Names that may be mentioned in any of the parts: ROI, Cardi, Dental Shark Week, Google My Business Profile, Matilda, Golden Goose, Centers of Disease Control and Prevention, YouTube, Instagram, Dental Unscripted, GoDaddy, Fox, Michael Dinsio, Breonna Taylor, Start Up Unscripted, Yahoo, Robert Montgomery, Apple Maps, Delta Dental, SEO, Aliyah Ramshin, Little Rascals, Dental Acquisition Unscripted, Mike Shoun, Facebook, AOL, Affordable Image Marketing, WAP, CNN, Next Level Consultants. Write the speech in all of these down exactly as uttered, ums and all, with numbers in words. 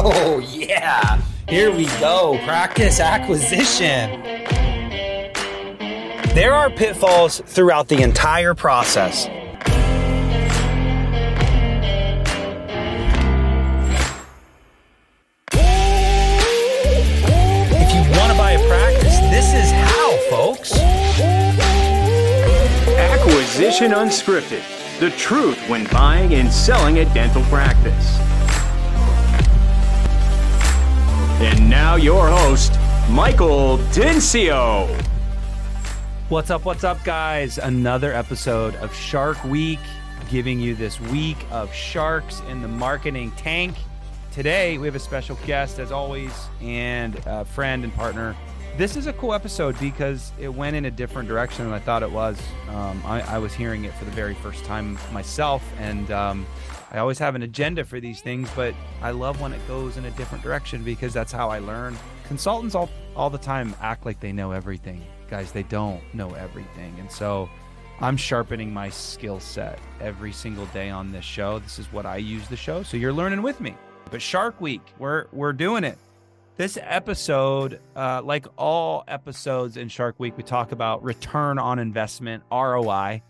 Oh yeah, here we go. Practice acquisition. There are pitfalls throughout the entire process. If you want to buy a practice, this is how, folks. Acquisition Unscripted. The truth when buying and selling a dental practice. And now your host, Michael Dinsio. What's up, what's up, guys? Another episode of Shark Week, giving you this week of sharks in the marketing tank. Today, we have a special guest, as always, and a friend and partner. This is a cool episode because it went in a different direction than I thought it was. Um, I, I was hearing it for the very first time myself, and um, I always have an agenda for these things, but I love when it goes in a different direction because that's how I learn. Consultants all, all the time act like they know everything. Guys, they don't know everything. And so I'm sharpening my skill set every single day on this show. This is what I use the show, so you're learning with me. But Shark Week, we're we're doing it. This episode, uh, like all episodes in Shark Week, we talk about return on investment, R O I,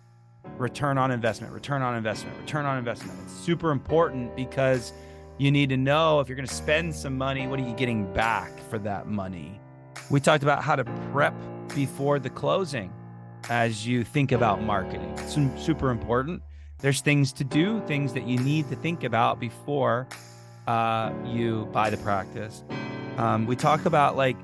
return on investment, return on investment, return on investment. It's super important because you need to know if you're going to spend some money, what are you getting back for that money? We talked about how to prep before the closing as you think about marketing. It's super important. There's things to do, things that you need to think about before uh, you buy the practice. Um, we talk about like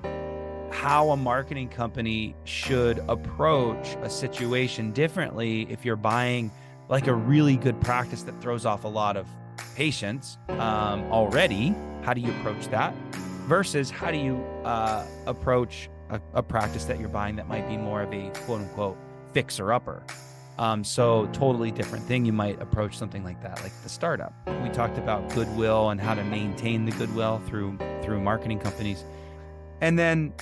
how a marketing company should approach a situation differently if you're buying like a really good practice that throws off a lot of patients um, already. How do you approach that versus how do you uh, approach a, a practice that you're buying that might be more of a quote unquote fixer-upper? Um, so totally different thing. You might approach something like that, like the startup. We talked about goodwill and how to maintain the goodwill through through marketing companies. And then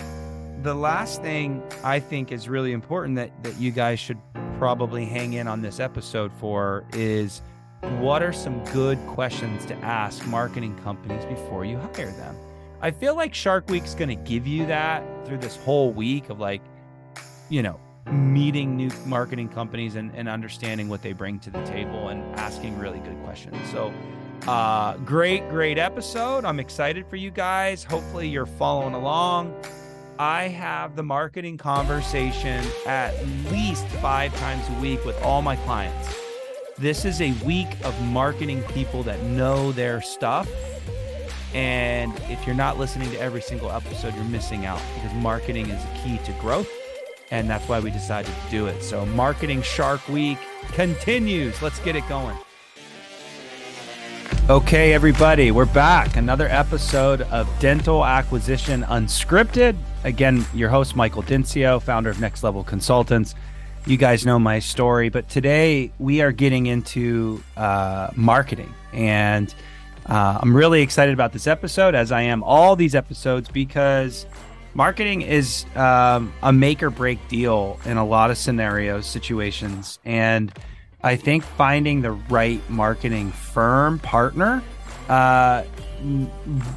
the last thing I think is really important that, that you guys should probably hang in on this episode for is what are some good questions to ask marketing companies before you hire them? I feel like Shark Week's going to give you that through this whole week of like, you know, meeting new marketing companies and, and understanding what they bring to the table and asking really good questions. So uh, great, great episode. I'm excited for you guys. Hopefully you're following along. I have the marketing conversation at least five times a week with all my clients. This is a week of marketing people that know their stuff. And if you're not listening to every single episode, you're missing out because marketing is the key to growth. And that's why we decided to do it. So Marketing Shark Week continues. Let's get it going. Okay, everybody, we're back. Another episode of Dental Acquisition Unscripted. Again, your host, Michael Dinsio, founder of Next Level Consultants. You guys know my story, but today we are getting into uh, marketing. And uh, I'm really excited about this episode, as I am all these episodes, because marketing is um, a make or break deal in a lot of scenarios, situations. And I think finding the right marketing firm partner uh,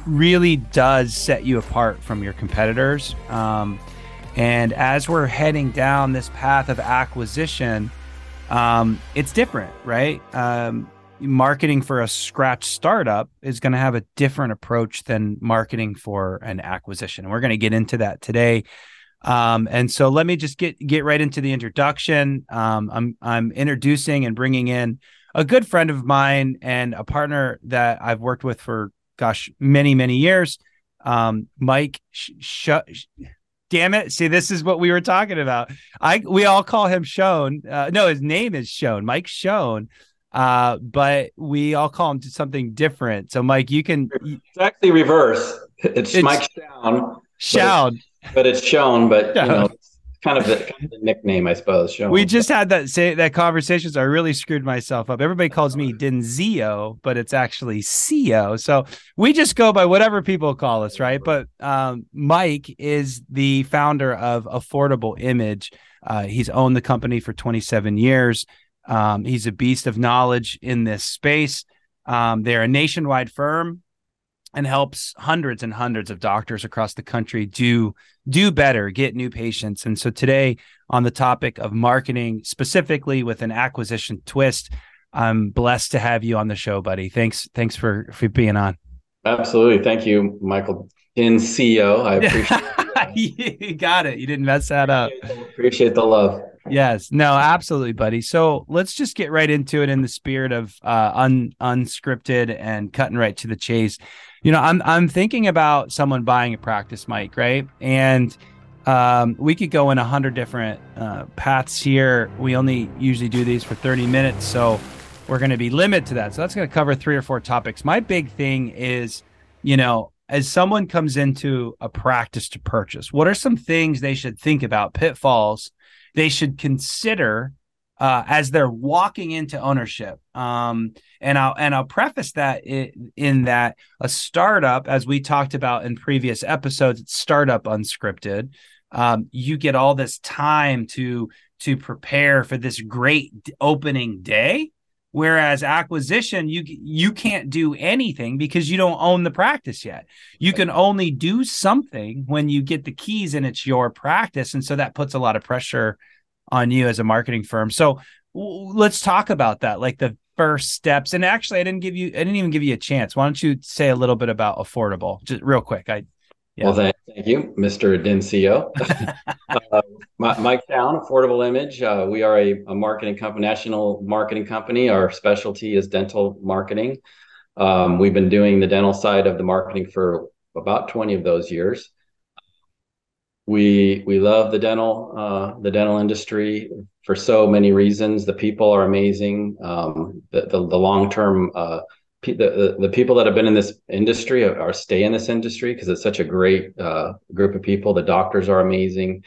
really does set you apart from your competitors. Um, and as we're heading down this path of acquisition, um, it's different, right? Um, marketing for a scratch startup is going to have a different approach than marketing for an acquisition. And we're going to get into that today. Um, and so let me just get, get right into the introduction. Um, I'm, I'm introducing and bringing in a good friend of mine and a partner that I've worked with for, gosh, many, many years. Um, Mike Sh- Sh- Sh- Damn it. See, this is what we were talking about. I, we all call him Shoun. Uh, no, his name is Shoun, Mike Shoun. Uh, but we all call him something different. So, Mike, you can. It's actually reverse. It's, it's Mike Shoun. Shoun. But, but it's Shoun, but Shoun. You know, it's kind of the kind of the nickname, I suppose. Shoun. We just had that say that conversation, so I really screwed myself up. Everybody calls me Dinsio, but it's actually C O. So we just go by whatever people call us, right? But um, Mike is the founder of Affordable Image. Uh, he's owned the company for twenty-seven years. Um, he's a beast of knowledge in this space. Um, they're a nationwide firm and helps hundreds and hundreds of doctors across the country do, do better, get new patients. And so today, on the topic of marketing, specifically with an acquisition twist, I'm blessed to have you on the show, buddy. Thanks, thanks for, for being on. Absolutely. Thank you, Michael Dinsio. I appreciate it. You got it. You didn't mess that up. Appreciate the love. Yes. No, absolutely, buddy. So let's just get right into it in the spirit of uh, un- unscripted and cutting right to the chase. You know, I'm I'm thinking about someone buying a practice, Mike, right? And um, we could go in a hundred different uh, paths here. We only usually do these for thirty minutes, so we're going to be limited to that. So that's going to cover three or four topics. My big thing is, you know, as someone comes into a practice to purchase, what are some things they should think about, pitfalls they should consider Uh, as they're walking into ownership. Um, and I'll and I'll preface that in, in that a startup, as we talked about in previous episodes, it's Startup Unscripted. Um, you get all this time to to prepare for this great opening day, whereas acquisition, you you can't do anything because you don't own the practice yet. You can only do something when you get the keys and it's your practice, and so that puts a lot of pressure on you as a marketing firm. So w- let's talk about that, like the first steps. And actually, I didn't give you, I didn't even give you a chance. Why don't you say a little bit about Affordable, just real quick? I, yeah. Well, thank, thank you, Mister Dinsio. uh, Mike Shoun, Affordable Image. Uh, we are a, a marketing company, national marketing company. Our specialty is dental marketing. Um, we've been doing the dental side of the marketing for about twenty of those years. We we love the dental uh, the dental industry for so many reasons. The people are amazing. Um, the the, the long term uh, pe- the the people that have been in this industry are, are stay in this industry because it's such a great uh, group of people. The doctors are amazing.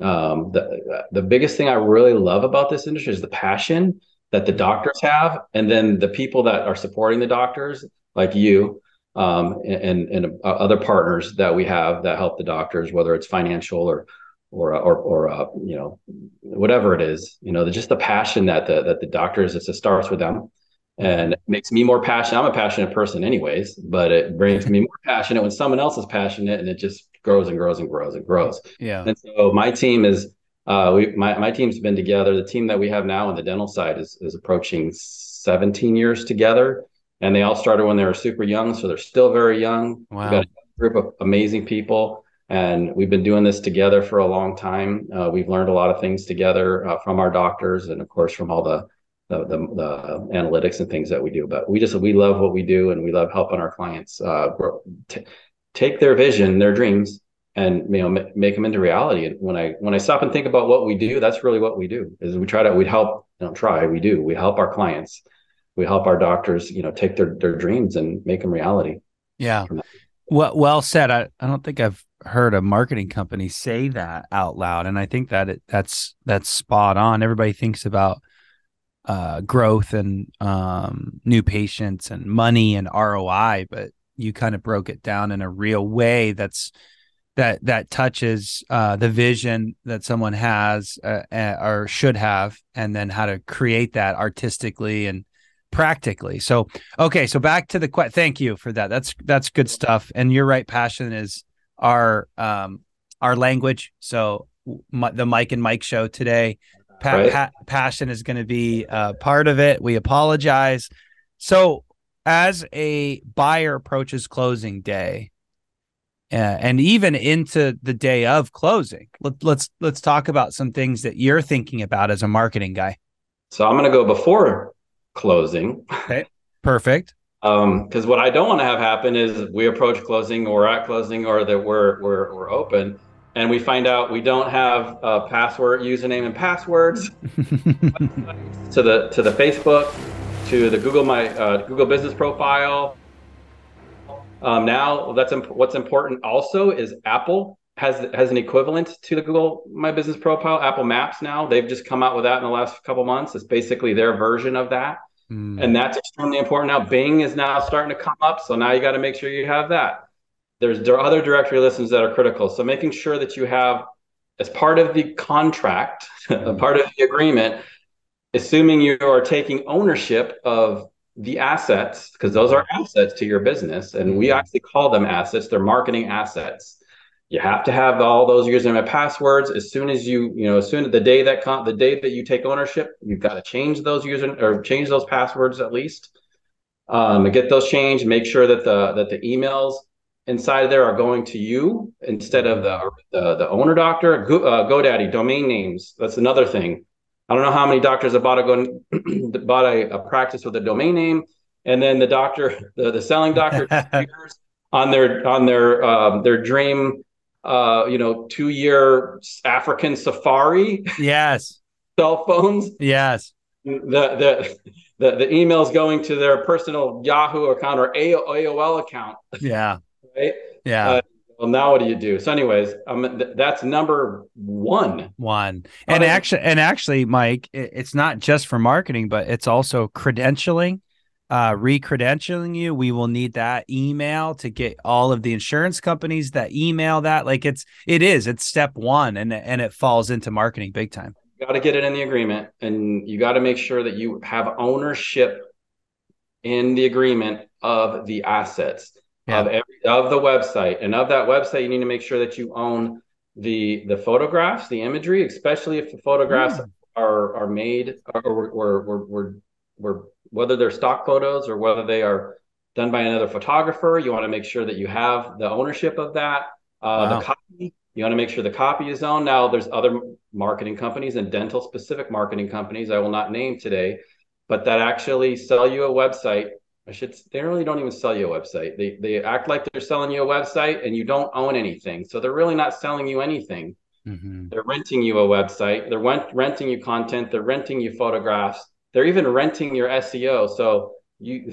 Um, the the biggest thing I really love about this industry is the passion that the doctors have, and then the people that are supporting the doctors, like you. Um, and, and other partners that we have that help the doctors, whether it's financial or, or, or, or uh, you know, whatever it is, you know, just the passion that the, that the doctors, it's, it starts with them and it makes me more passionate. I'm a passionate person anyways, but it brings me more passionate when someone else is passionate, and it just grows and grows and grows and grows. Yeah. And so my team is, uh, we, my, my team's been together. The team that we have now on the dental side is, is approaching seventeen years together. And they all started when they were super young, so they're still very young. Wow. We've got a group of amazing people, and we've been doing this together for a long time. Uh, we've learned a lot of things together uh, from our doctors, and of course from all the the, the the analytics and things that we do. But we just we love what we do, and we love helping our clients uh, grow, t- take their vision, their dreams, and you know m- make them into reality. And when I when I stop and think about what we do, that's really what we do. Is we try to we help you know, try we do we help our clients. We help our doctors, you know, take their, their dreams and make them reality. Yeah. Well, well said. I, I don't think I've heard a marketing company say that out loud. And I think that it, that's, that's spot on. Everybody thinks about uh, growth and um, new patients and money and R O I, but you kind of broke it down in a real way. That's that, that touches uh, the vision that someone has uh, or should have, and then how to create that artistically and practically. So, okay. So back to the question. Thank you for that. That's, that's good stuff. And you're right. Passion is our, um, our language. So my, the Mike and Mike show today, pa- right. pa- passion is going to be a uh, part of it. We apologize. So as a buyer approaches closing day uh, and even into the day of closing, let, let's, let's talk about some things that you're thinking about as a marketing guy. So I'm going to go before closing. Okay. Perfect. Um, because what I don't want to have happen is we approach closing or we're at closing or that we're, we're, we're open and we find out we don't have a password, username and passwords to the, to the Facebook, to the Google, my, uh, Google business profile. Um, now that's, imp- what's important also is Apple has, has an equivalent to the Google My Business Profile, Apple Maps. Now they've just come out with that in the last couple months. It's basically their version of that. Mm. And that's extremely important. Now Bing is now starting to come up. So now you got to make sure you have that. There's there are other directory listings that are critical. So making sure that you have, as part of the contract, mm. a part of the agreement, assuming you are taking ownership of the assets, because those are assets to your business, and we actually call them assets. They're marketing assets. You have to have all those username and passwords. As soon as you, you know, as soon as the day that con- the day that you take ownership, you've got to change those user or change those passwords at least. Um, and get those changed. Make sure that the that the emails inside there are going to you instead of the the, the owner doctor. Go, uh, GoDaddy domain names. That's another thing. I don't know how many doctors have bought a go, bought a, a practice with a domain name, and then the doctor, the, the selling doctor, on their on their um, their dream. Uh, you know, two-year African safari. Yes. Cell phones. Yes. The, the the the emails going to their personal Yahoo account or A O L account. Yeah. Right. Yeah. Uh, well, now what do you do? So, anyways, um, th- that's number one. One. And um, actually, and actually, Mike, it, it's not just for marketing, but it's also credentialing. Uh, re-credentialing you, we will need that email to get all of the insurance companies that email that. Like it's, it is, it's step one, and and it falls into marketing big time. You got to get it in the agreement, and you got to make sure that you have ownership in the agreement of the assets yeah. of every, of the website, and of that website, you need to make sure that you own the the photographs, the imagery, especially if the photographs yeah. are are made or were were were were whether they're stock photos or whether they are done by another photographer. You want to make sure that you have the ownership of that. Uh, wow. The copy, you want to make sure the copy is owned. Now there's other marketing companies and dental specific marketing companies I will not name today, but that actually sell you a website. I should, they really don't even sell you a website. They they act like they're selling you a website and you don't own anything. So they're really not selling you anything. Mm-hmm. They're renting you a website. They're rent, renting you content. They're renting you photographs. They're even renting your S E O. So you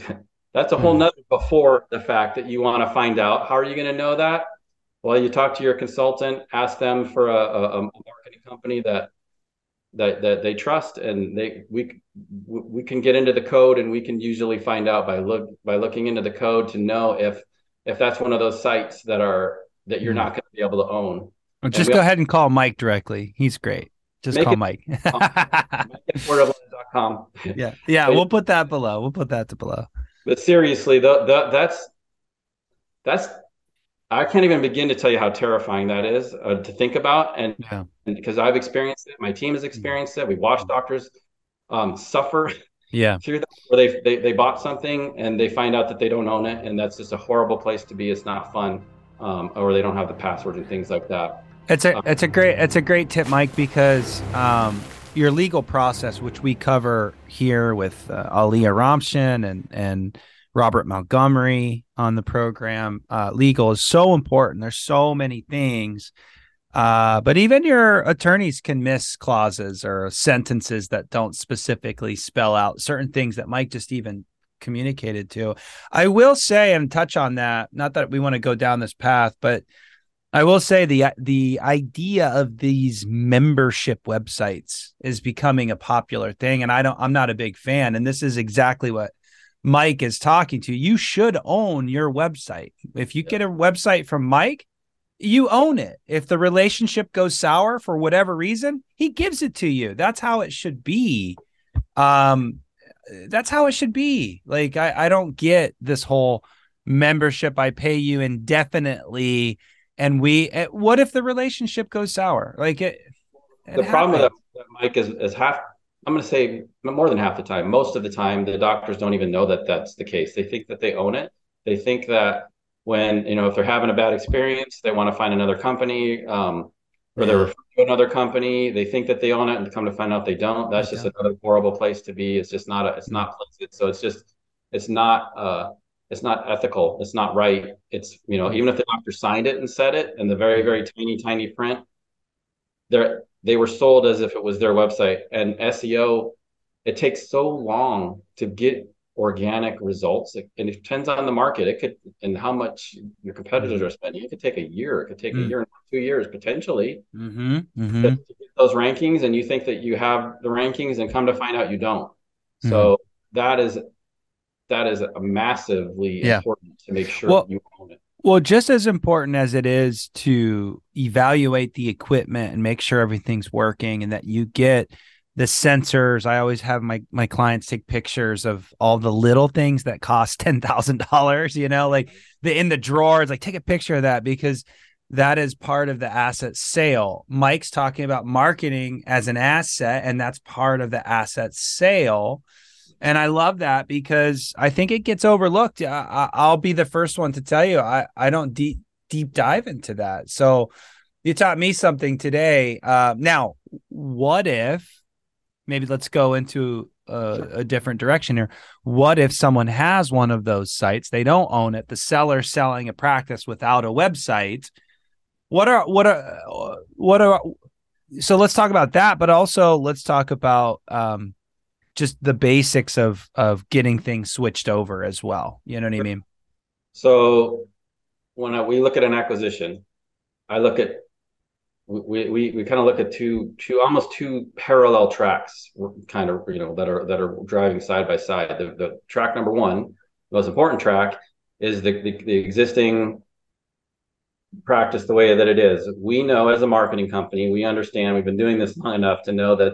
that's a whole nother before the fact that you want to find out. How are you going to know that? Well, you talk to your consultant, ask them for a, a, a marketing company that that that they trust, and they we we can get into the code, and we can usually find out by look by looking into the code to know if if that's one of those sites that are that you're not going to be able to own. Well, just go have, ahead and call Mike directly. He's great. Just call it, Mike. Um, yeah, yeah, but, we'll put that below. We'll put that to below. But seriously, the, the, that's that's I can't even begin to tell you how terrifying that is uh, to think about, and, yeah. and because I've experienced it, my team has experienced it. We've watched doctors um, suffer, yeah, through that, where they, they they bought something and they find out that they don't own it, and that's just a horrible place to be. It's not fun, um, or they don't have the passwords and things like that. It's a it's a great it's a great tip, Mike, because. Um, Your legal process, which we cover here with uh, Aliyah Ramshin and, and Robert Montgomery on the program, uh, legal is so important. There's so many things, uh, but even your attorneys can miss clauses or sentences that don't specifically spell out certain things that Mike just even communicated to. I will say and touch on that, not that we want to go down this path, but I will say the the idea of these membership websites is becoming a popular thing, and I don't I'm not a big fan. And this is exactly what Mike is talking to. You should own your website. If you get a website from Mike, you own it. If the relationship goes sour for whatever reason, he gives it to you. That's how it should be. Um, that's how it should be. Like I, I don't get this whole membership. I pay you indefinitely. And we, what if the relationship goes sour? Like it, it the happens. Problem with that, Mike, is, is half, I'm going to say more than half the time, most of the time, the doctors don't even know that that's the case. They think that they own it. They think that when, you know, if they're having a bad experience, they want to find another company, um, or yeah. they're referred to another company. They think that they own it, and come to find out they don't. That's yeah. just another horrible place to be. It's just not, a, it's not pleasant. So it's just, it's not, uh, it's not ethical. It's not right. It's, you know, even if the doctor signed it and said it in the very, very tiny, tiny print, they're, they were sold as if it was their website. And S E O, it takes so long to get organic results. It, and it depends on the market. It could, and how much your competitors are spending. It could take a year. It could take mm-hmm. a year and two years, potentially. Mm-hmm. Mm-hmm. To, to get those rankings, and you think that you have the rankings and come to find out you don't. Mm-hmm. So that is... that is massively yeah. important to make sure well, you own it. Well, just as important as it is to evaluate the equipment and make sure everything's working and that you get the sensors. I always have my, my clients take pictures of all the little things that cost ten thousand dollars, you know, like the, in the drawers, like take a picture of that because that is part of the asset sale. Mike's talking about marketing as an asset, and that's part of the asset sale. And I love that because I think it gets overlooked. I, I'll be the first one to tell you, I, I don't deep, deep dive into that. So you taught me something today. Uh, now, what if, maybe let's go into a, a different direction here. What if someone has one of those sites? They don't own it. The seller's selling a practice without a website. What are, what are, what are, so let's talk about that, but also let's talk about um, just the basics of, of getting things switched over as well. You know what I mean? So when I, we look at an acquisition, I look at, we, we, we kind of look at two, two, almost two parallel tracks kind of, you know, that are, that are driving side by side. The, the track number one, the most important track is the, the, the existing practice the way that it is. We know as a marketing company, we understand, we've been doing this long enough to know that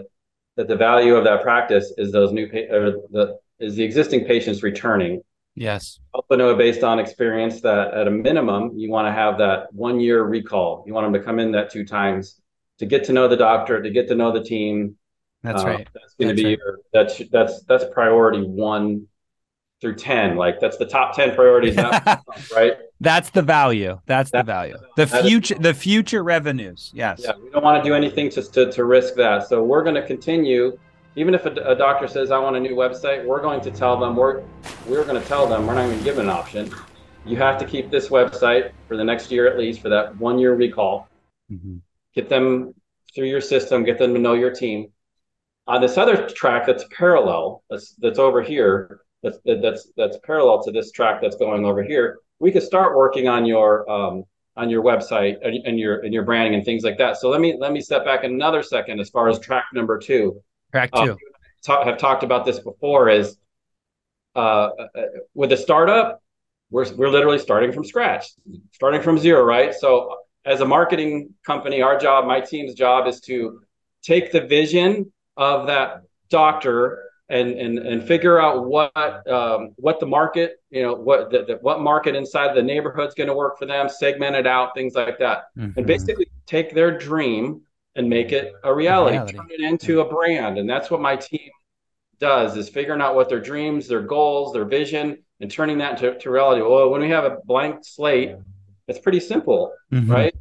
that the value of that practice is those new pa- or the is the existing patients returning. Yes. Also know based on experience that at a minimum you want to have that one year recall. You want them to come in that two times to get to know the doctor, to get to know the team. That's uh, right. That's going to be right. your, that's that's that's priority one through ten. Like that's the top ten priorities, that, right? That's the value. That's, that's the value. The future, is- the future revenues. Yes. Yeah, we don't want to do anything just to, to risk that. So we're going to continue, even if a, a doctor says, "I want a new website," we're going to tell them we're we're going to tell them we're not going to give an option. You have to keep this website for the next year at least for that one year recall. Mm-hmm. Get them through your system. Get them to know your team. On this other track that's parallel, that's that's over here, that's that's that's parallel to this track that's going over here. We could start working on your um, on your website and, and your and your branding and things like that. So let me let me step back another second as far as track number two. Track two. Um, talk, I've talked about this before. Is uh, with a startup, we're we're literally starting from scratch, starting from zero, right? So as a marketing company, our job, my team's job, is to take the vision of that doctor. And, and and figure out what um, what the market, you know, what the, the, what market inside the neighborhood's going to work for them, segment it out, things like that. Mm-hmm. And basically take their dream and make it a reality, reality. turn it into a brand. And that's what my team does, is figuring out what their dreams, their goals, their vision, and turning that into to reality. Well, when we have a blank slate, it's pretty simple, mm-hmm. right?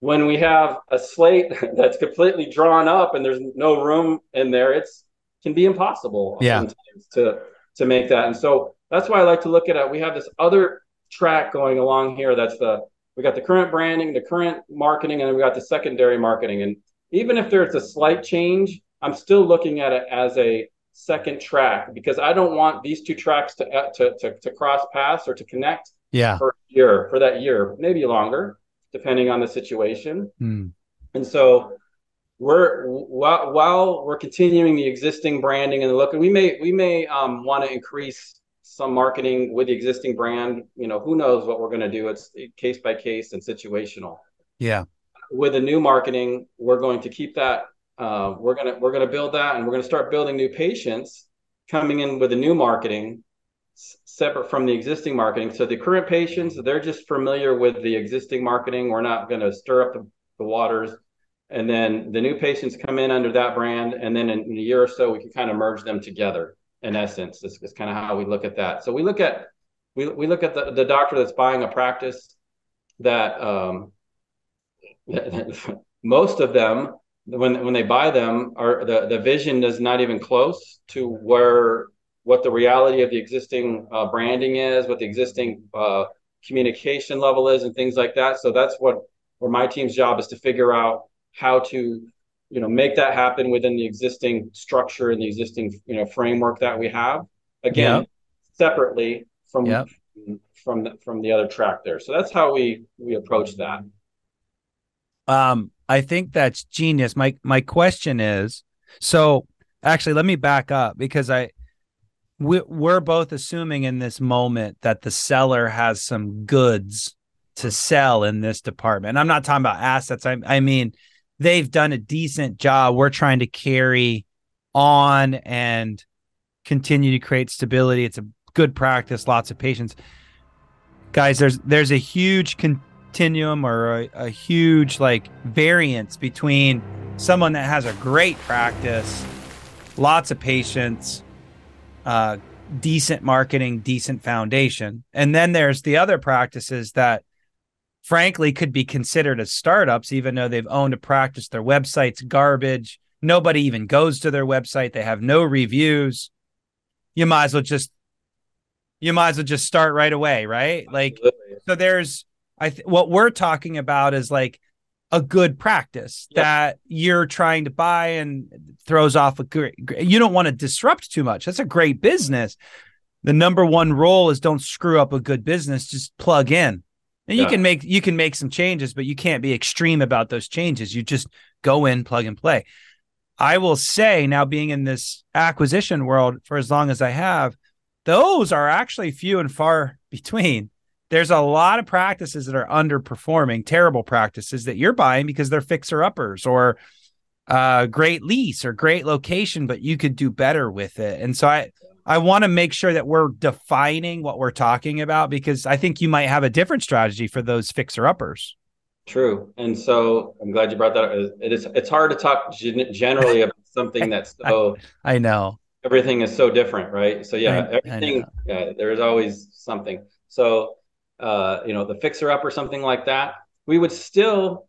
When we have a slate that's completely drawn up and there's no room in there, it's can be impossible yeah. sometimes to to make that. And so that's why I like to look at it. We have this other track going along here. That's the, we got the current branding, the current marketing, and then we got the secondary marketing. And even if there's a slight change, I'm still looking at it as a second track because I don't want these two tracks to to to, to cross paths or to connect yeah. for a year, for that year, maybe longer, depending on the situation. Mm. And so We're while, while we're continuing the existing branding and look, and we may we may um, want to increase some marketing with the existing brand. You know, who knows what we're going to do? It's case by case and situational. Yeah. With a new marketing, we're going to keep that. Uh, we're gonna we're gonna build that, and we're gonna start building new patients coming in with a new marketing s- separate from the existing marketing. So the current patients, they're just familiar with the existing marketing. We're not going to stir up the, the waters. And then the new patients come in under that brand. And then in, in a year or so, we can kind of merge them together. In essence, this is kind of how we look at that. So we look at we we look at the, the doctor that's buying a practice that, um, that most of them, when when they buy them, are the, the vision is not even close to where what the reality of the existing uh, branding is, what the existing uh, communication level is and things like that. So that's what where my team's job is to figure out how to, you know, make that happen within the existing structure and the existing, you know, framework that we have. Again, yep. separately from yep. from the, from the other track there. So that's how we we approach that. Um, I think that's genius. My my question is, so actually, let me back up because I we, we're both assuming in this moment that the seller has some goods to sell in this department. I'm not talking about assets. I I mean. They've done a decent job. We're trying to carry on and continue to create stability. It's a good practice, lots of patience. Guys, there's there's a huge continuum or a, a huge like variance between someone that has a great practice, lots of patience, uh, decent marketing, decent foundation. And then there's the other practices that frankly could be considered as startups, even though they've owned a practice, their website's garbage. Nobody even goes to their website. They have no reviews. You might as well just, you might as well just start right away. Right. Like, Absolutely. So there's, I th- what we're talking about is like a good practice yep. that you're trying to buy and throws off a great, you don't want to disrupt too much. That's a great business. The number one rule is don't screw up a good business. Just plug in. And yeah. you can make, you can make some changes, but you can't be extreme about those changes. You just go in, plug and play. I will say now, being in this acquisition world for as long as I have, those are actually few and far between. There's a lot of practices that are underperforming, terrible practices that you're buying because they're fixer-uppers or uh, great lease or great location, but you could do better with it. And so I, I want to make sure that we're defining what we're talking about, because I think you might have a different strategy for those fixer-uppers. True. And so I'm glad you brought that up. It is, it's hard to talk gen- generally about something that's so... I, I know. Everything is so different, right? So yeah, I, everything, I yeah, there is always something. So, uh, you know, the fixer up or something like that, we would still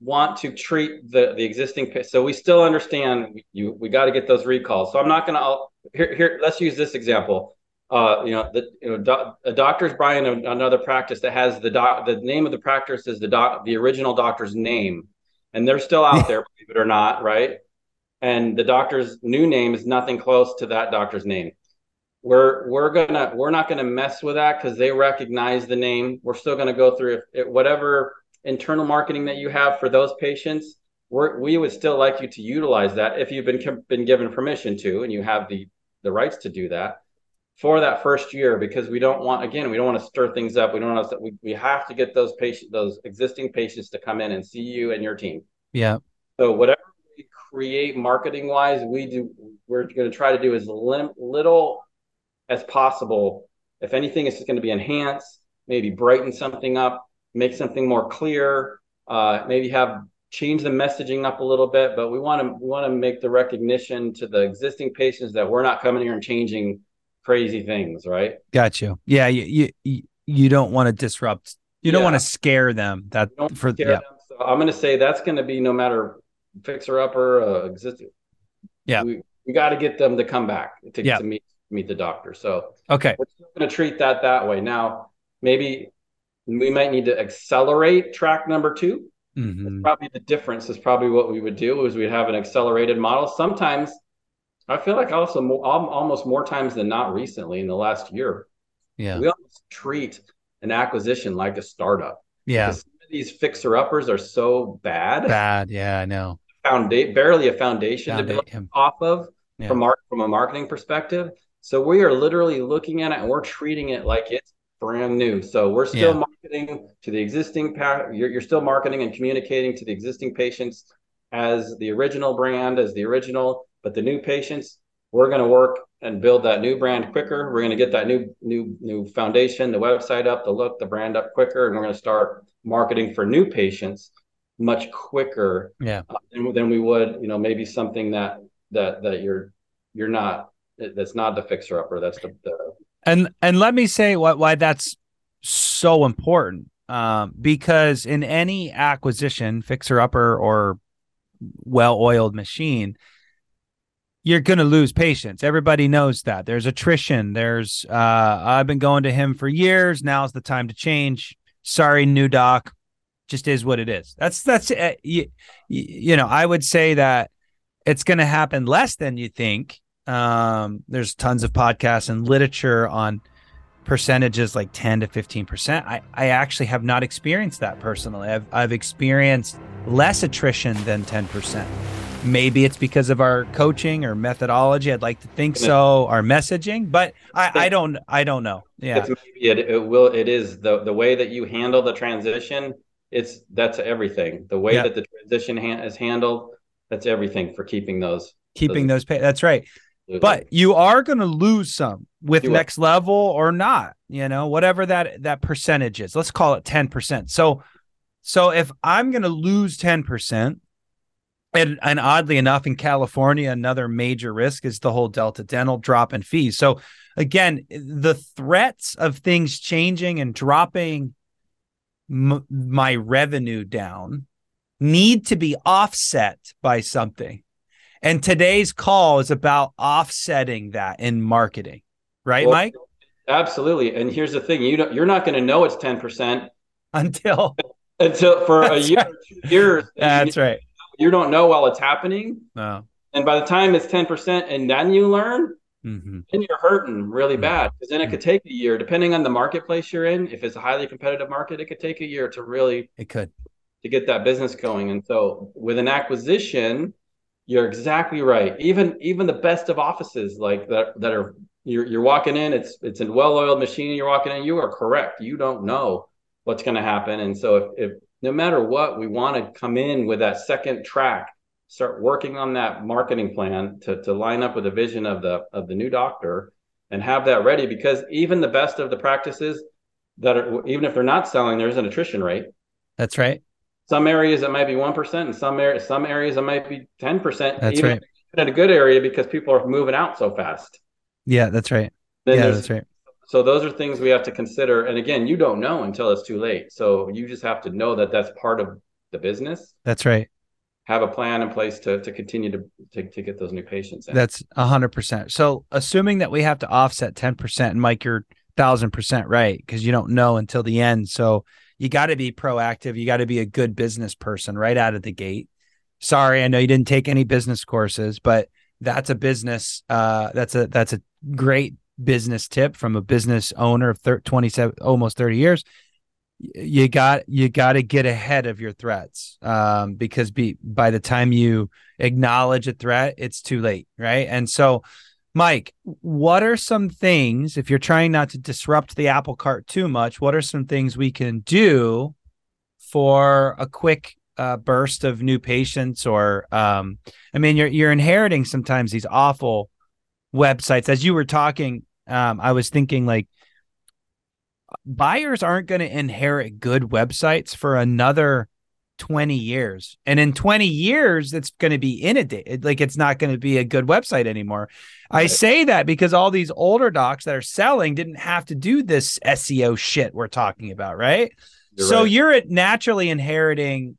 want to treat the, the existing... So we still understand you. we got to get those recalls. So I'm not going to... Here, here. Let's use this example. Uh, you know, the, you know, doc, a doctor's buying a, another practice that has the doc, the name of the practice is the doc, the original doctor's name, and they're still out there, believe it or not, right? And the doctor's new name is nothing close to that doctor's name. We're we're gonna we're not gonna mess with that because they recognize the name. We're still gonna go through it, whatever internal marketing that you have for those patients. We're, we would still like you to utilize that if you've been been given permission to, and you have the the rights to do that. For that first year, because we don't want, again, we don't want to stir things up. We don't want to, we, we have to get those patients, those existing patients to come in and see you and your team. Yeah. So whatever we create marketing wise, we do, we're going to try to do as lim- little as possible. If anything, it's just going to be enhanced, maybe brighten something up, make something more clear, uh, maybe have change the messaging up a little bit, but we want to, we want to make the recognition to the existing patients that we're not coming here and changing crazy things, right? Got you. Yeah, you you you don't want to disrupt. You don't yeah. want to scare them. That you don't for scare yeah. them. So I'm going to say that's going to be no matter fixer upper uh, existing. Yeah, we, we got to get them to come back to, yeah. to meet meet the doctor. So okay, we're still going to treat that that way. Now maybe we might need to accelerate track number two. Mm-hmm. That's probably the difference. Is probably what we would do is we'd have an accelerated model sometimes. I feel like also more, almost more times than not recently in the last year, yeah, we almost treat an acquisition like a startup. Yeah, some of these fixer uppers are so bad. Bad, yeah, I know. Founda- barely a foundation Foundate to build him. off of yeah. from our, from a marketing perspective. So we are literally looking at it and we're treating it like it's brand new. So we're still yeah. marketing to the existing. Pa- you're, you're still marketing and communicating to the existing patients as the original brand, as the original. But the new patients, we're going to work and build that new brand quicker. We're going to get that new new new foundation, the website up, the look, the brand up quicker. And we're going to start marketing for new patients much quicker yeah. uh, than, than we would, you know, maybe something that that that you're you're not, that's not the fixer upper. That's the, the and and let me say why, why that's so important, um, because in any acquisition, fixer upper or well-oiled machine, you're going to lose patients. Everybody knows that. There's attrition. There's, uh, I've been going to him for years. Now's the time to change. Sorry, new doc. Just is what it is. That's, that's, uh, you, you know, I would say that it's going to happen less than you think. Um, there's tons of podcasts and literature on percentages like ten to fifteen percent. I, I actually have not experienced that personally. I've, I've experienced less attrition than ten percent. Maybe it's because of our coaching or methodology. I'd like to think so. Our messaging, but I, I don't. I don't know. Yeah, it, it will. It is the the way that you handle the transition. It's that's everything. The way yeah. that the transition ha- is handled. That's everything for keeping those keeping those pay. That's right. Mm-hmm. But you are going to lose some with you next are. level or not, you know, whatever that, that percentage is, let's call it ten percent. So, so if I'm going to lose ten percent, and, and oddly enough, in California, another major risk is the whole Delta Dental drop in fees. So again, the threats of things changing and dropping m- my revenue down need to be offset by something. And today's call is about offsetting that in marketing, right, well, Mike? Absolutely. And here's the thing, you don't, you're not going to know it's ten percent until until for a year, right. two years. That's you, right. You don't know while it's happening. No. And by the time it's ten percent and then you learn, mm-hmm. then you're hurting really mm-hmm. bad. Because then it mm-hmm. could take a year, depending on the marketplace you're in. If it's a highly competitive market, it could take a year to really it could to get that business going. And so with an acquisition, you're exactly right. Even even the best of offices like that that are you're you're walking in, it's it's a well-oiled machine. You're walking in, you are correct. You don't know what's going to happen. And so if, if no matter what, we want to come in with that second track, start working on that marketing plan to to line up with the vision of the of the new doctor and have that ready, because even the best of the practices that are, even if they're not selling, there's an attrition rate. That's right. Some areas it might be one percent and some areas, some areas it might be ten percent. That's even right. In a good area because people are moving out so fast. Yeah, that's right. Then yeah, that's right. So those are things we have to consider. And again, you don't know until it's too late. So you just have to know that that's part of the business. That's right. Have a plan in place to to continue to, to, to get those new patients in. That's one hundred percent. So assuming that we have to offset ten percent, and Mike, you're one thousand percent right, because you don't know until the end. So you got to be proactive. You got to be a good business person right out of the gate. Sorry, I know you didn't take any business courses, but that's a business. Uh, that's a that's a great business tip from a business owner of thirty, twenty-seven, almost thirty years. You got you got to get ahead of your threats um, because be, by the time you acknowledge a threat, it's too late, right? And so, Mike, what are some things, if you're trying not to disrupt the apple cart too much, what are some things we can do for a quick uh, burst of new patients? Or, um, I mean, you're you're inheriting sometimes these awful websites. As you were talking, um, I was thinking like buyers aren't going to inherit good websites for another twenty years. And in twenty years, that's going to be inundated. Like it's not going to be a good website anymore. Right. I say that because all these older docs that are selling didn't have to do this S E O shit we're talking about, right? You're so right. You're naturally inheriting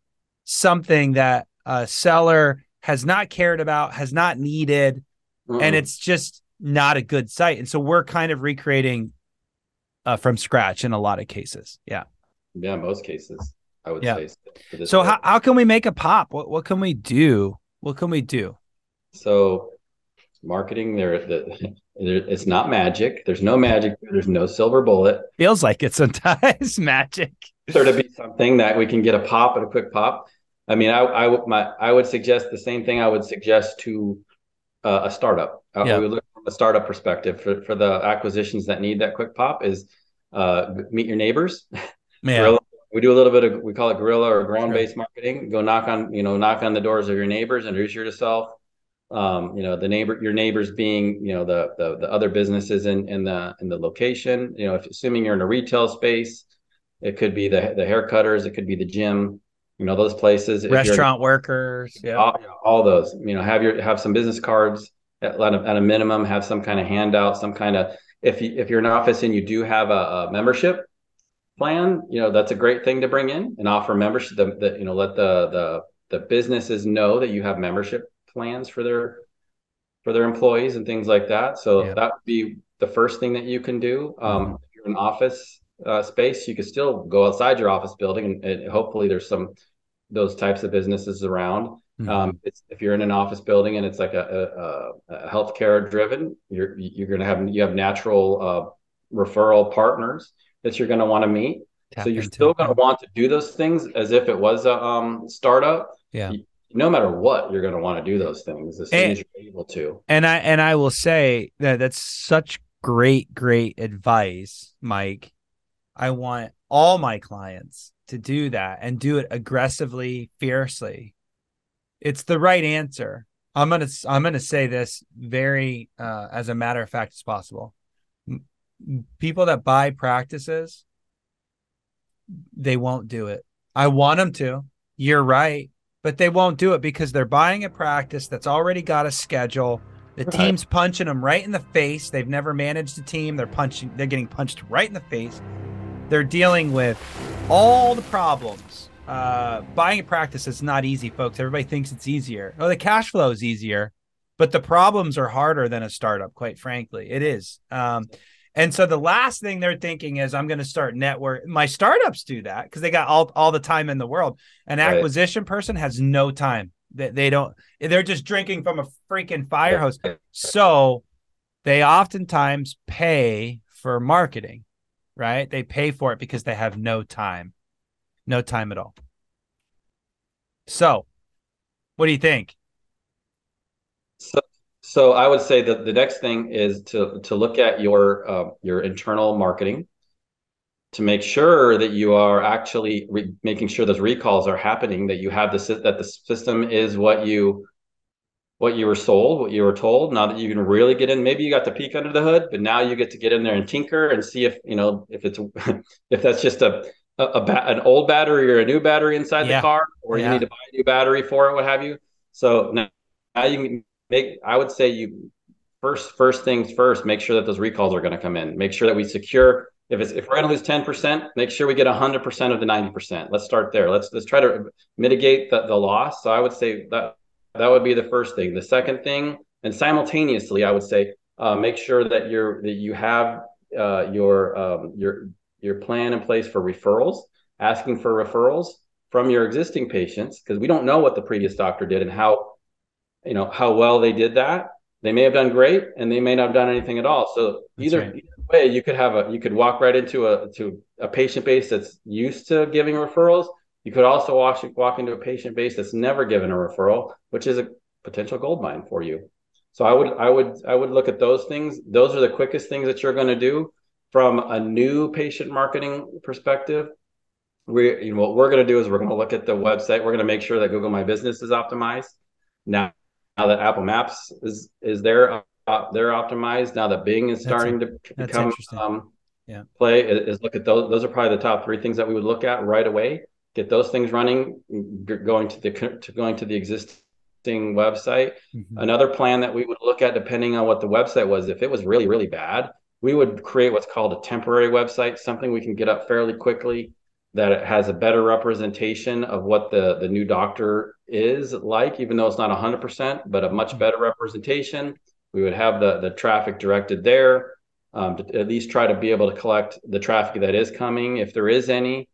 something that a seller has not cared about, has not needed, mm-hmm. and it's just not a good site. And so we're kind of recreating uh, from scratch in a lot of cases. Yeah. Yeah, most cases. I would yeah. say so. So how, how can we make a pop? What what can we do? What can we do? So marketing there, the, it's not magic. There's no magic. There's no silver bullet. Feels like it sometimes magic. There to be something that we can get a pop and a quick pop. I mean, I I, my, I would suggest the same thing I would suggest to uh, a startup. Uh, yeah. We look from a startup perspective for, for the acquisitions that need that quick pop is uh, meet your neighbors. Yeah. We do a little bit of, we call it guerrilla or ground-based right. marketing. Go knock on, you know, knock on the doors of your neighbors, introduce yourself. Um, you know, the neighbor, your neighbors being, you know, the the, the other businesses in, in the in the location. You know, if assuming you're in a retail space, it could be the the haircutters, it could be the gym. You know, those places. Restaurant workers, yeah, all, you know, all those. You know, have your have some business cards at, at a minimum. Have some kind of handout, some kind of. If you, if you're an office and you do have a, a membership plan, you know, that's a great thing to bring in and offer membership. The, the, you know, let the, the the businesses know that you have membership plans for their for their employees and things like that. So yeah. that would be the first thing that you can do. Um, mm-hmm. If you're in an office uh, space, you could still go outside your office building, and, and hopefully there's some those types of businesses around. Mm-hmm. Um, it's, if you're in an office building and it's like a, a, a healthcare driven, you're you're gonna have you have natural uh, referral partners that you're going to want to meet. Tap so you're still going to want to do those things as if it was a um, startup. Yeah. You, no matter what, you're going to want to do those things as soon and, as you're able to. And I, and I will say that that's such great, great advice, Mike. I want all my clients to do that and do it aggressively, fiercely. It's the right answer. I'm gonna I'm gonna say this very uh, as a matter of fact as possible. People that buy practices, they won't do it. I want them to. You're right, but they won't do it because they're buying a practice that's already got a schedule. The right. team's punching them right in the face. They've never managed a team. They're punching. They're getting punched right in the face. They're dealing with all the problems. Uh, buying a practice is not easy, folks. Everybody thinks it's easier. Oh, the cash flow is easier, but the problems are harder than a startup, quite frankly. It is. Um, and so the last thing they're thinking is, I'm going to start network. My startups do that because they got all, all the time in the world. An right. acquisition person has no time. They, they don't, they're just drinking from a freaking fire hose. So they oftentimes pay for marketing, right? They pay for it because they have no time. No time at all. So what do you think? So, so I would say that the next thing is to, to look at your, uh, your internal marketing to make sure that you are actually re- making sure those recalls are happening, that you have the, that the system is what you, what you were sold, what you were told. Now that you can really get in, maybe you got the peek under the hood, but now you get to get in there and tinker and see if, you know, if it's, if that's just a, A, a ba- an old battery or a new battery inside yeah. the car, or yeah. you need to buy a new battery for it, what have you. So now, now you can make, I would say you first, first things first, make sure that those recalls are going to come in. Make sure that we secure, if it's, if we're going to lose ten percent, make sure we get one hundred percent of the ninety percent. Let's start there. Let's, let's try to mitigate the, the loss. So I would say that that would be the first thing. The second thing, and simultaneously, I would say, uh, make sure that you're, that you have uh, your, um, your, your plan in place for referrals, asking for referrals from your existing patients, because we don't know what the previous doctor did and how, you know, how well they did that. They may have done great and they may not have done anything at all. So either, right. either way, you could have a, you could walk right into a, to a patient base that's used to giving referrals. You could also walk, walk into a patient base that's never given a referral, which is a potential goldmine for you. So I would, I would, I would look at those things. Those are the quickest things that you're going to do. From a new patient marketing perspective, we, you know, what we're going to do is we're going to look at the website. We're going to make sure that Google My Business is optimized. Now, now that Apple Maps is is there, uh, they're optimized. Now that Bing is starting that's, to become um, yeah. play, is, is look at those. Those are probably the top three things that we would look at right away. Get those things running, going to the to going to the existing website. Mm-hmm. Another plan that we would look at, depending on what the website was, if it was really, really bad, we would create what's called a temporary website, something we can get up fairly quickly that it has a better representation of what the, the new doctor is like, even though it's not one hundred percent, but a much better representation. We would have the, the traffic directed there, um, to at least try to be able to collect the traffic that is coming, if there is any.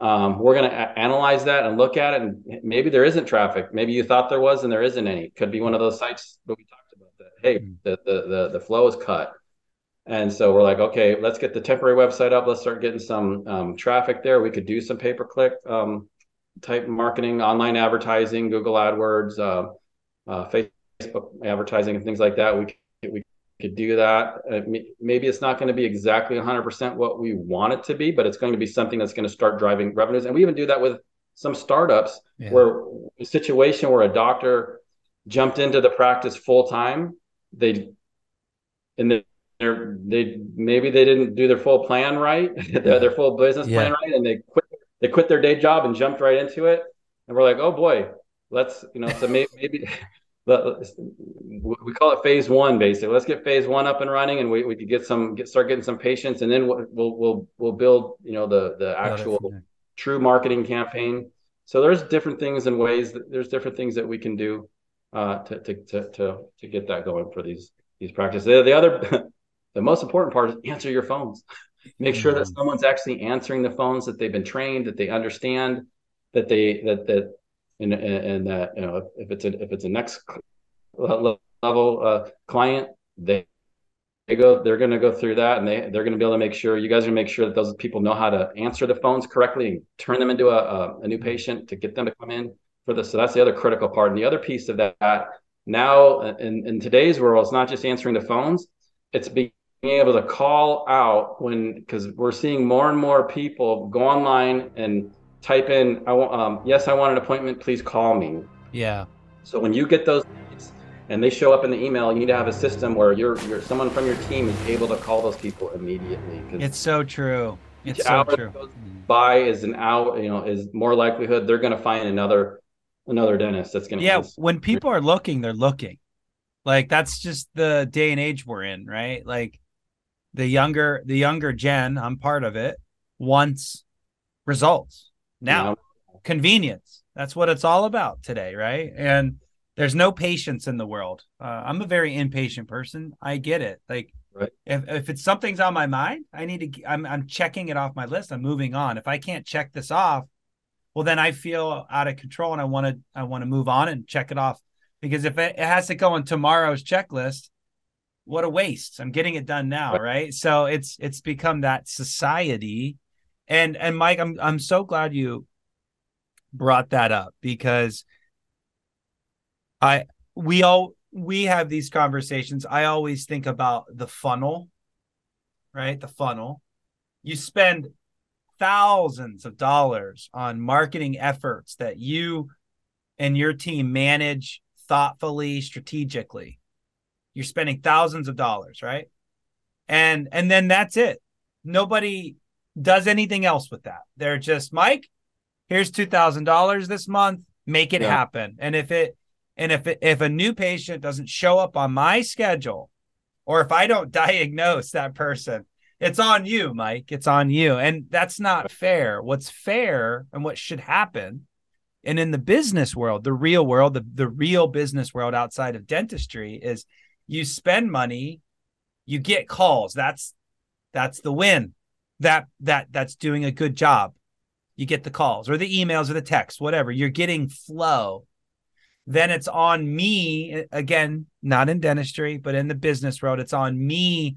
Um, we're going to a- analyze that and look at it, and maybe there isn't traffic. Maybe you thought there was and there isn't any. Could be one of those sites that we talked about that, hey, the the the, the flow is cut. And so we're like, okay, let's get the temporary website up. Let's start getting some um, traffic there. We could do some pay-per-click um, type marketing, online advertising, Google AdWords, uh, uh, Facebook advertising, and things like that. We could, we could do that. Uh, maybe it's not going to be exactly one hundred percent what we want it to be, but it's going to be something that's going to start driving revenues. And we even do that with some startups yeah. where a situation where a doctor jumped into the practice full-time, they and then They're, they maybe they didn't do their full plan right, their, their full business yeah. plan right, and they quit. They quit their day job and jumped right into it. And we're like, oh boy, let's you know. So maybe, maybe we call it phase one, basically. Let's get phase one up and running, and we, we could get some get start getting some patients, and then we'll we'll we'll, we'll build you know the the actual oh, true marketing campaign. So there's different things and ways that, there's different things that we can do uh, to, to to to to get that going for these these practices. The, the other the most important part is answer your phones. Make sure that someone's actually answering the phones, that they've been trained, that they understand, that they that that and and that you know if it's a if it's a next level uh, client, they they go they're going to go through that, and they they're going to be able to make sure you guys are going to make sure that those people know how to answer the phones correctly and turn them into a a, a new patient to get them to come in for this. So that's the other critical part, and the other piece of that now in in today's world, it's not just answering the phones, it's being being able to call out when, because we're seeing more and more people go online and type in, I want, um, yes, I want an appointment, please call me. Yeah. So when you get those, and they show up in the email, you need to have a system where you're, you're someone from your team is able to call those people immediately. It's so true. It's so true. By is an hour, you know, is more likelihood they're going to find another another dentist that's going to. Yeah, when people are looking, they're looking. Like that's just the day and age we're in, right? Like the younger the younger gen, I'm part of it, wants results now. Yeah. Convenience. That's what it's all about today, right? And there's no patience in the world. Uh, I'm a very impatient person. I get it. Like right. if if it's something's on my mind, I need to. I'm I'm checking it off my list. I'm moving on. If I can't check this off, well then I feel out of control, and I want to I want to move on and check it off. Because if it, it has to go on tomorrow's checklist, what a waste. I'm getting it done now, right? right? So it's it's become that society. And and Mike, I'm I'm so glad you brought that up, because I we all we have these conversations. I always think about the funnel, right? The funnel. You spend thousands of dollars on marketing efforts that you and your team manage thoughtfully, strategically. You're spending thousands of dollars, right? And and then that's it. Nobody does anything else with that. They're just, Mike, here's two thousand dollars this month, make it yeah. happen. And if it and if it, if a new patient doesn't show up on my schedule, or if I don't diagnose that person, it's on you, Mike. It's on you. And that's not fair. What's fair and what should happen, and in the business world, the real world, the, the real business world outside of dentistry, is you spend money, you get calls. That's that's the win. That that that's doing a good job. You get the calls or the emails or the texts, whatever. You're getting flow. Then it's on me, again, not in dentistry, but in the business world, it's on me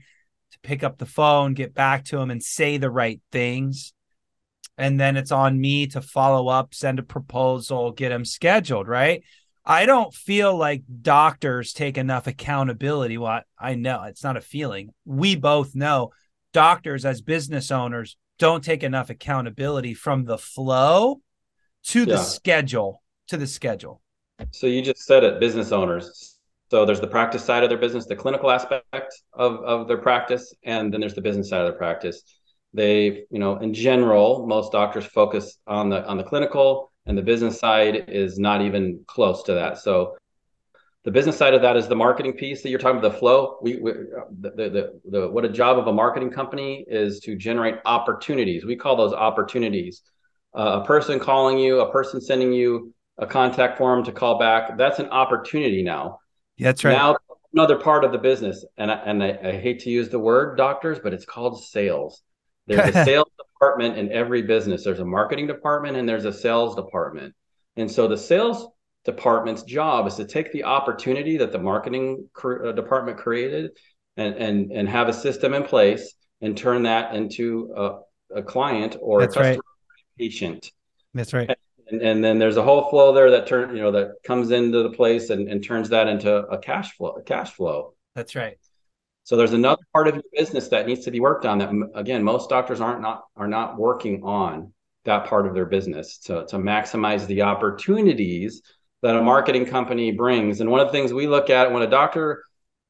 to pick up the phone, get back to them and say the right things. And then it's on me to follow up, send a proposal, get them scheduled, right? I don't feel like doctors take enough accountability. Well, I know it's not a feeling. We both know doctors as business owners don't take enough accountability from the flow to the yeah. schedule, to the schedule. So you just said it, business owners. So there's the practice side of their business, the clinical aspect of, of their practice, and then there's the business side of their practice. They, you know, in general, most doctors focus on the on the clinical, and the business side is not even close to that. So the business side of that is the marketing piece that you're talking about, the flow. We, we the, the, the, the what a job of a marketing company is to generate opportunities. We call those opportunities. Uh, a person calling you, a person sending you a contact form to call back. That's an opportunity now. Yeah, that's right. Now another part of the business, and I, and I, I hate to use the word doctors, but it's called sales. There's a sales department in every business. There's a marketing department and there's a sales department. And so the sales department's job is to take the opportunity that the marketing cre- department created and, and, and have a system in place and turn that into a, a client or That's a customer right. or a patient. That's right. And, and then there's a whole flow there that turn, you know, that comes into the place and, and turns that into a cash flow, a cash flow. That's right. So there's another part of your business that needs to be worked on that, again, most doctors aren't not are not working on that part of their business to, to maximize the opportunities that a marketing company brings. And one of the things we look at when a doctor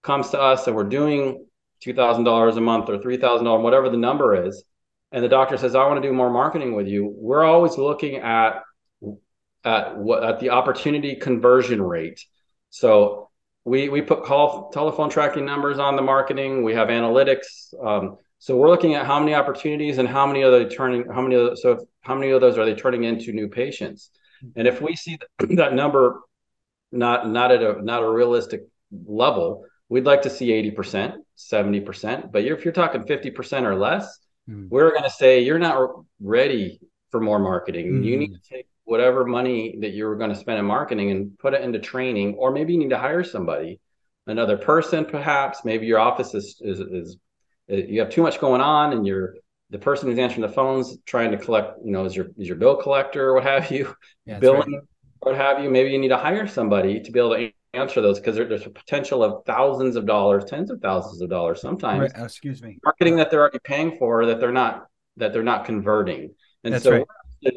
comes to us and we're doing two thousand dollars a month or three thousand dollars, whatever the number is, and the doctor says, I want to do more marketing with you, we're always looking at at what at the opportunity conversion rate. So We we put call telephone tracking numbers on the marketing. We have analytics. Um, so we're looking at how many opportunities and how many are they turning. How many of so if, how many of those are they turning into new patients? And if we see that number not not at a not a realistic level, we'd like to see eighty percent, seventy percent. But you're, if you're talking fifty percent or less, mm. we're going to say you're not ready for more marketing. Mm. You need to take whatever money that you were going to spend in marketing and put it into training, or maybe you need to hire somebody, another person, perhaps. Maybe your office is, is, is, is you have too much going on and you're the person who's answering the phone's trying to collect, you know, is your, is your bill collector or what have you, yeah, billing, right. what have you. Maybe you need to hire somebody to be able to answer those, because there, there's a potential of thousands of dollars, tens of thousands of dollars sometimes, right. excuse me, marketing that they're already paying for, that they're not, that they're not converting. And That's so right.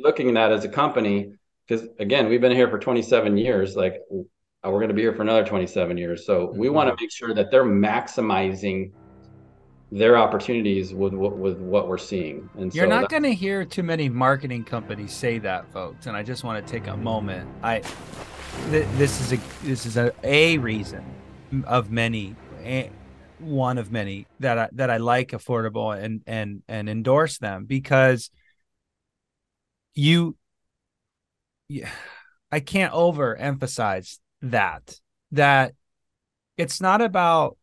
looking at as a company, because again, we've been here for twenty-seven years. Like Uh, we're going to be here for another twenty-seven years. So we want to make sure that they're maximizing their opportunities with, with, with what we're seeing. And you're so not going to hear too many marketing companies say that, folks. And I just want to take a moment. I th- this is a this is a, a reason of many, a, one of many that I, that I like Affordable and and and endorse them, because you, you I can't overemphasize that that it's not about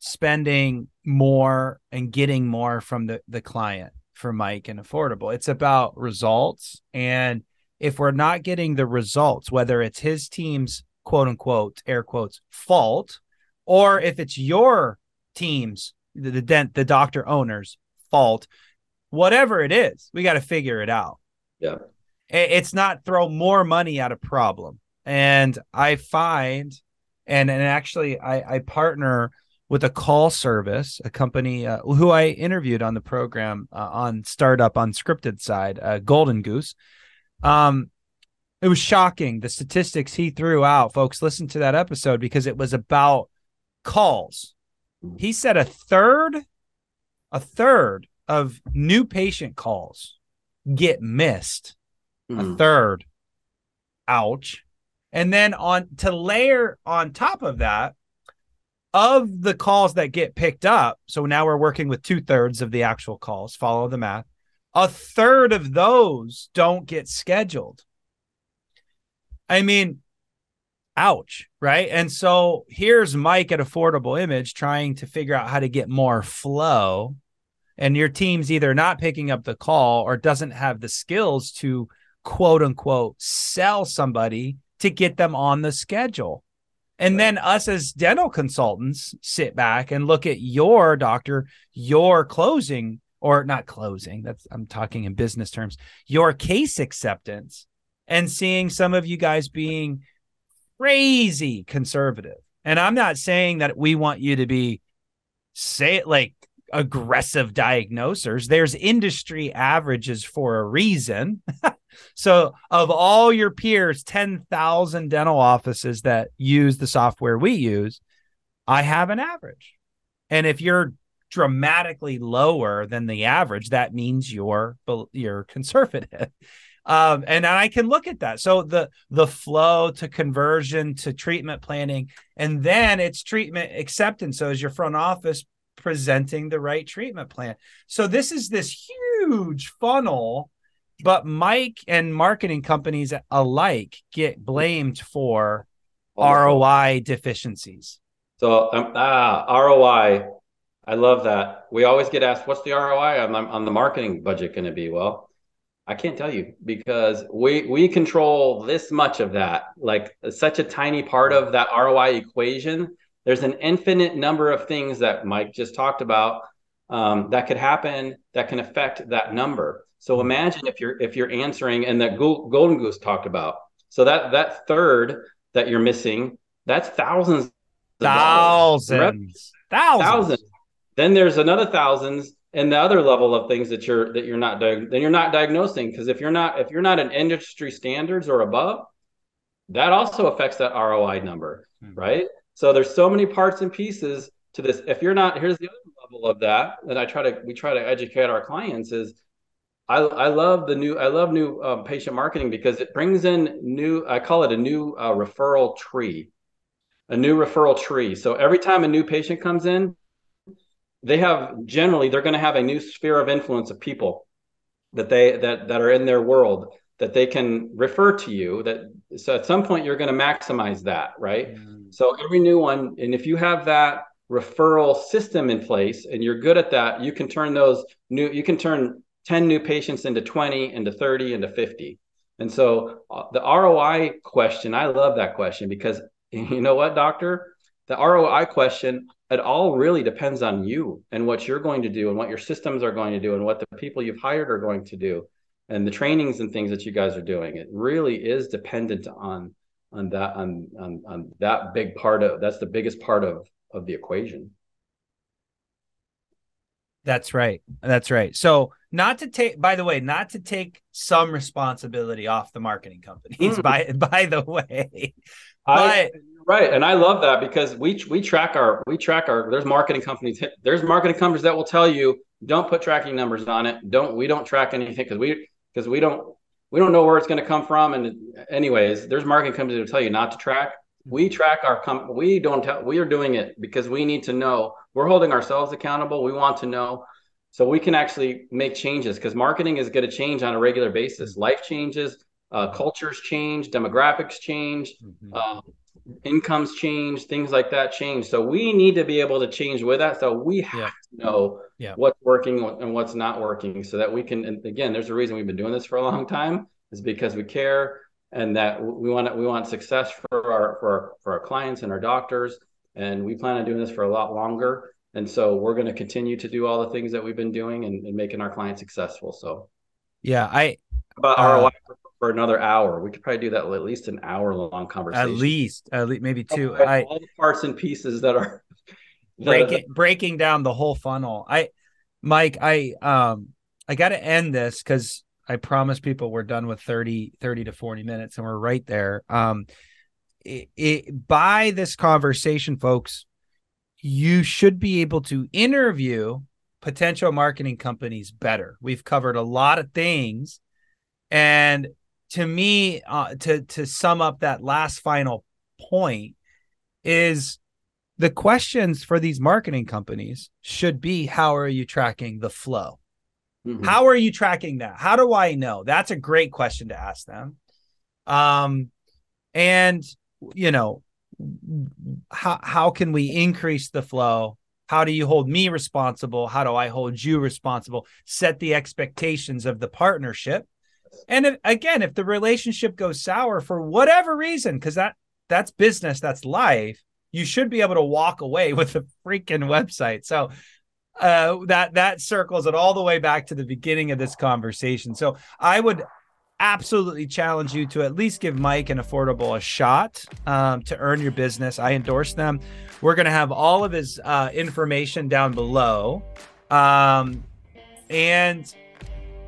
spending more and getting more from the, the client for Mike and Affordable. It's about results. And if we're not getting the results, whether it's his team's quote unquote, air quotes, fault, or if it's your team's, the, the dent, the doctor owner's fault, whatever it is, we got to figure it out. Yeah. It's not throw more money at a problem. And I find, and, and actually I, I partner with a call service, a company uh, who I interviewed on the program uh, on Start Up Unscripted side, uh, Golden Goose. Um, it was shocking, the statistics he threw out. Folks, listen to that episode, because it was about calls. He said a third, a third of new patient calls get missed. Mm. A third. Ouch. And then on to layer on top of that, of the calls that get picked up, so now we're working with two thirds of the actual calls, follow the math, a third of those don't get scheduled. I mean, ouch, right? And so here's Mike at Affordable Image trying to figure out how to get more flow, and your team's either not picking up the call or doesn't have the skills to quote unquote sell somebody to get them on the schedule. And then us as dental consultants sit back and look at your doctor, your closing or not closing, that's I'm talking in business terms, your case acceptance, and seeing some of you guys being crazy conservative. And I'm not saying that we want you to be, say it like aggressive diagnosers. There's industry averages for a reason. So of all your peers, ten thousand dental offices that use the software we use, I have an average. And if you're dramatically lower than the average, that means you're, you're conservative. Um, and I can look at that. So the, the flow to conversion to treatment planning, and then it's treatment acceptance. So is your front office presenting the right treatment plan? So this is this huge funnel. But Mike and marketing companies alike get blamed for R O I deficiencies. So um, ah, R O I, I love that. We always get asked, what's the R O I on, on the marketing budget going to be? Well, I can't tell you, because we, we control this much of that, like such a tiny part of that R O I equation. There's an infinite number of things that Mike just talked about um, that could happen that can affect that number. So imagine if you're if you're answering, and that Golden Goose talked about. So that that third that you're missing, that's thousands, thousands, thousands. thousands. Then there's another thousands, and the other level of things that you're that you're not then you're not diagnosing, because if you're not if you're not in industry standards or above, that also affects that R O I number, mm-hmm. right? So there's so many parts and pieces to this. If you're not, here's the other level of that that I try to we try to educate our clients is. I, I love the new, I love new uh, patient marketing, because it brings in new, I call it a new uh, referral tree, a new referral tree. So every time a new patient comes in, they have generally, they're going to have a new sphere of influence of people that they, that, that are in their world that they can refer to you. That so at some point you're going to maximize that, right? Mm-hmm. So every new one. And if you have that referral system in place and you're good at that, you can turn those new, you can turn ten new patients into twenty, into thirty, into fifty. And so uh, the R O I question, I love that question, because you know what, doctor? The R O I question, it all really depends on you and what you're going to do and what your systems are going to do and what the people you've hired are going to do and the trainings and things that you guys are doing. It really is dependent on on that on on, on that big part of, that's the biggest part of, of the equation. That's right. That's right. So Not to take, by the way, not to take some responsibility off the marketing companies, mm. by by the way. I, but, right. And I love that, because we we track our, we track our, there's marketing companies, there's marketing companies that will tell you, don't put tracking numbers on it. Don't, we don't track anything because we, because we don't, we don't know where it's going to come from. And anyways, there's marketing companies that will tell you not to track. We track our company. We don't tell, we are doing it because we need to know, we're holding ourselves accountable. We want to know so we can actually make changes, because marketing is going to change on a regular basis. Life changes, uh, cultures change, demographics change, mm-hmm. uh, incomes change, things like that change. So we need to be able to change with that. So we have yeah. to know yeah. what's working and what's not working, so that we can, and again, there's a reason we've been doing this for a long time, is because we care, and that we want we want success for our, for our, for our clients and our doctors. And we plan on doing this for a lot longer. And so we're going to continue to do all the things that we've been doing and, and making our clients successful. So yeah, I about uh, R O I for, for another hour. We could probably do that at least an hour long conversation. At least, at least maybe two. All, I, all the parts and pieces that are breaking breaking down the whole funnel. I, Mike, I um I got to end this, because I promise people we're done with thirty to forty minutes, and we're right there. Um, it, it, by this conversation, folks, you should be able to interview potential marketing companies better. We've covered a lot of things. And to me, uh, to, to sum up that last final point, is the questions for these marketing companies should be, how are you tracking the flow? Mm-hmm. How are you tracking that? How do I know? That's a great question to ask them. Um, and, you know, how how can we increase the flow? How do you hold me responsible? How do I hold you responsible? Set the expectations of the partnership. And if, again, if the relationship goes sour for whatever reason, because that that's business, that's life, you should be able to walk away with a freaking website. So uh that that circles it all the way back to the beginning of this conversation. So I would absolutely challenge you to at least give Mike and Affordable a shot um, to earn your business. I endorse them. We're going to have all of his uh, information down below, um, and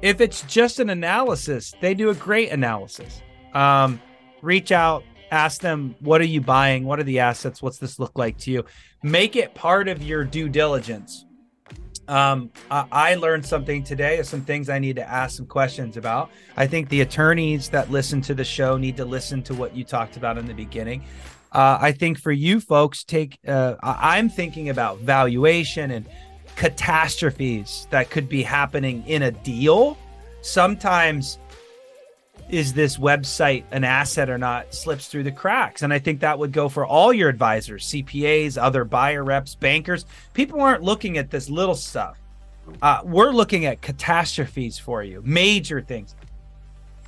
if it's just an analysis, they do a great analysis. Um, reach out, ask them, what are you buying? What are the assets? What's this look like to you? Make it part of your due diligence. Um, I learned something today, some things I need to ask some questions about. I think the attorneys that listen to the show need to listen to what you talked about in the beginning. Uh, I think for you folks, take, uh, I'm thinking about valuation and catastrophes that could be happening in a deal. Sometimes, is this website an asset or not, slips through the cracks. And I think that would go for all your advisors, C P As, other buyer reps, bankers. People aren't looking at this little stuff. Uh, we're looking at catastrophes for you, major things.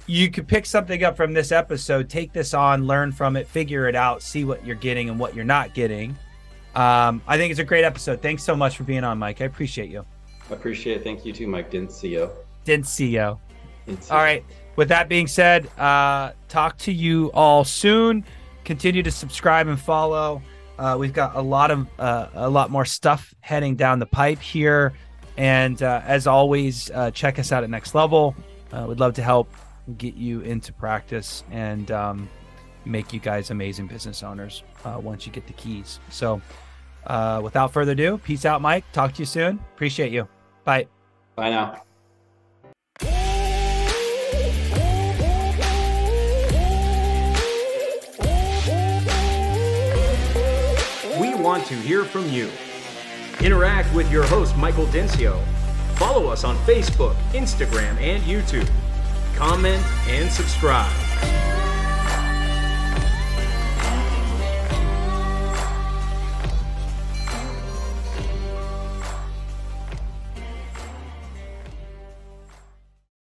You could pick something up from this episode, take this on, learn from it, figure it out, see what you're getting and what you're not getting. Um, I think it's a great episode. Thanks so much for being on, Mike. I appreciate you. I appreciate it. Thank you too, Mike Dinsio. Dinsio. Dinsio. All right. With that being said, uh, talk to you all soon. Continue to subscribe and follow. Uh, we've got a lot of uh, a lot more stuff heading down the pipe here. And uh, as always, uh, check us out at Next Level. Uh, we'd love to help get you into practice and um, make you guys amazing business owners uh, once you get the keys. So uh, without further ado, peace out, Mike. Talk to you soon. Appreciate you. Bye. Bye now. Want to hear from you. Interact with your host, Michael Dinsio. Follow us on Facebook, Instagram, and YouTube. Comment and subscribe.